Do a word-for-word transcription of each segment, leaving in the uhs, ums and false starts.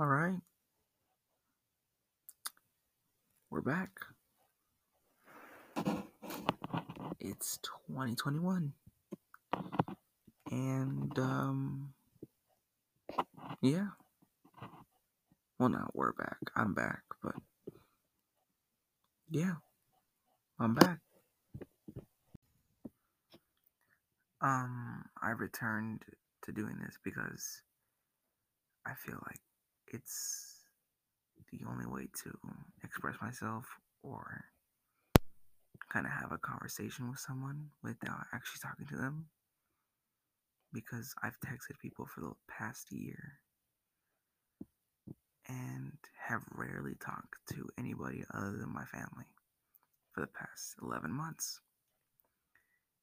All right. We're back. It's twenty twenty-one. And, um, yeah. Well, not we're back. I'm back, but yeah, I'm back. Um, I returned to doing this because I feel like it's the only way to express myself or kind of have a conversation with someone without actually talking to them, because I've texted people for the past year and have rarely talked to anybody other than my family for the past eleven months.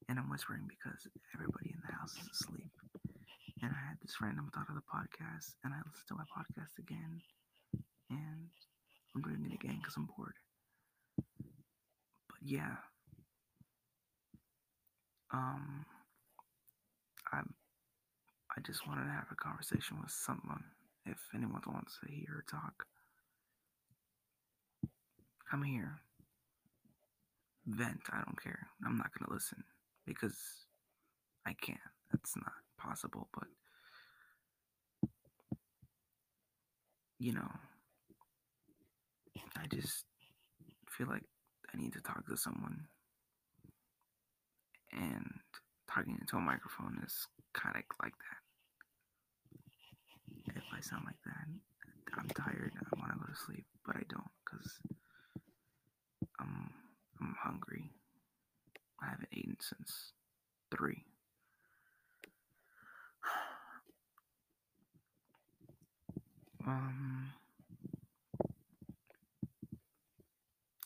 And I'm whispering because everybody in the house is asleep. And I had this random thought of the podcast, and I listened to my podcast again, and I'm doing it again because I'm bored. But yeah, um, I I just wanted to have a conversation with someone. If anyone wants to hear or talk, I'm here. Vent, I don't care. I'm not gonna listen because I can't. That's not possible, but you know, I just feel like I need to talk to someone, and talking into a microphone is kind of like that. If I sound like that, I'm tired, I want to go to sleep, but I don't because I'm, I'm hungry. I haven't eaten since three. Um,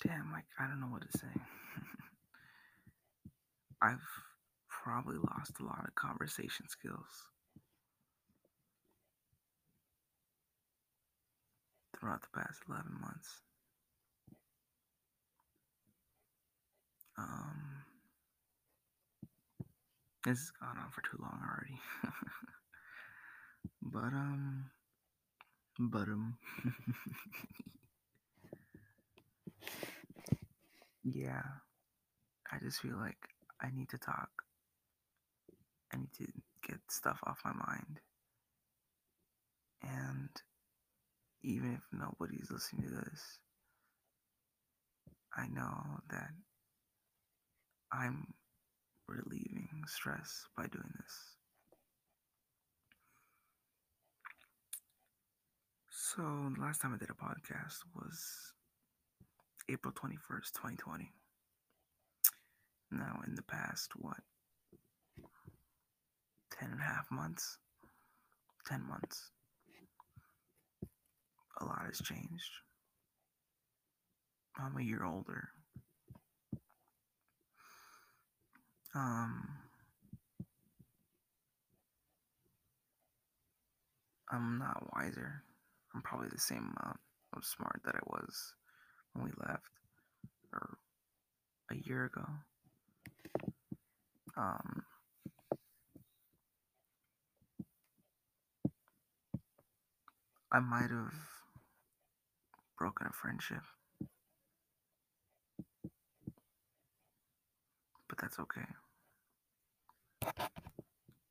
damn, like, I don't know what to say. I've probably lost a lot of conversation skills throughout the past eleven months. Um, this has gone on for too long already. but, um... But, um, yeah, I just feel like I need to talk. I need to get stuff off my mind. And even if nobody's listening to this, I know that I'm relieving stress by doing this. So, the last time I did a podcast was April twenty-first, twenty twenty. Now, in the past, what, ten and a half months? ten months. A lot has changed. I'm a year older. Um, I'm not wiser. I'm probably the same amount of smart that I was when we left, or a year ago. Um, I might have broken a friendship, but that's okay.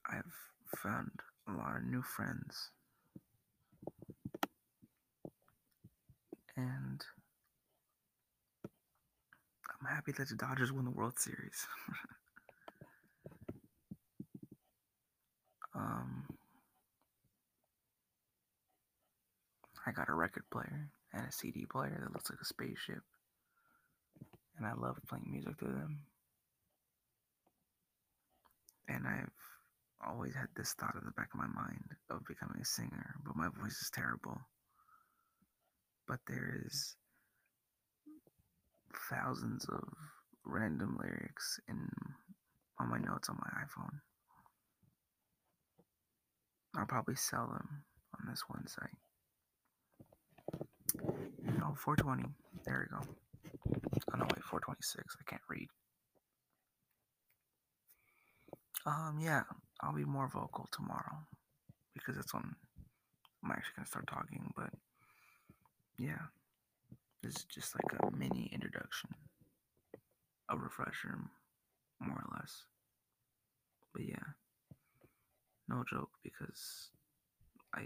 I've found a lot of new friends. And I'm happy that the Dodgers won the World Series. um, I got a record player and a C D player that looks like a spaceship. And I love playing music to them. And I've always had this thought in the back of my mind of becoming a singer, but my voice is terrible. But there is thousands of random lyrics in on my notes on my iPhone. I'll probably sell them on this one site. No, four twenty. There we go. Oh no, wait, four twenty-six. I can't read. Um, yeah, I'll be more vocal tomorrow because that's when I'm actually gonna start talking, but yeah, this is just like a mini introduction, a refresher, more or less. But yeah, no joke, because I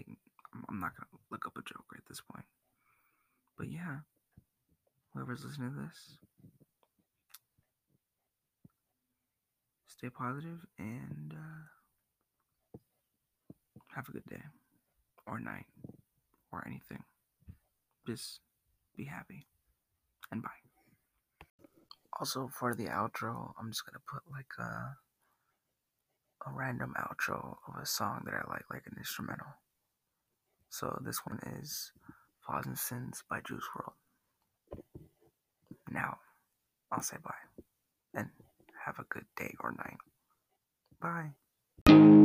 I'm not gonna look up a joke right at this point. But yeah, whoever's listening to this, stay positive and uh, have a good day or night or anything. Just be happy and bye. Also, for the outro, I'm just gonna put like a a random outro of a song that I like, like an instrumental. So this one is Flaws and Sins by Juice world. Now, I'll say bye, and have a good day or night. Bye.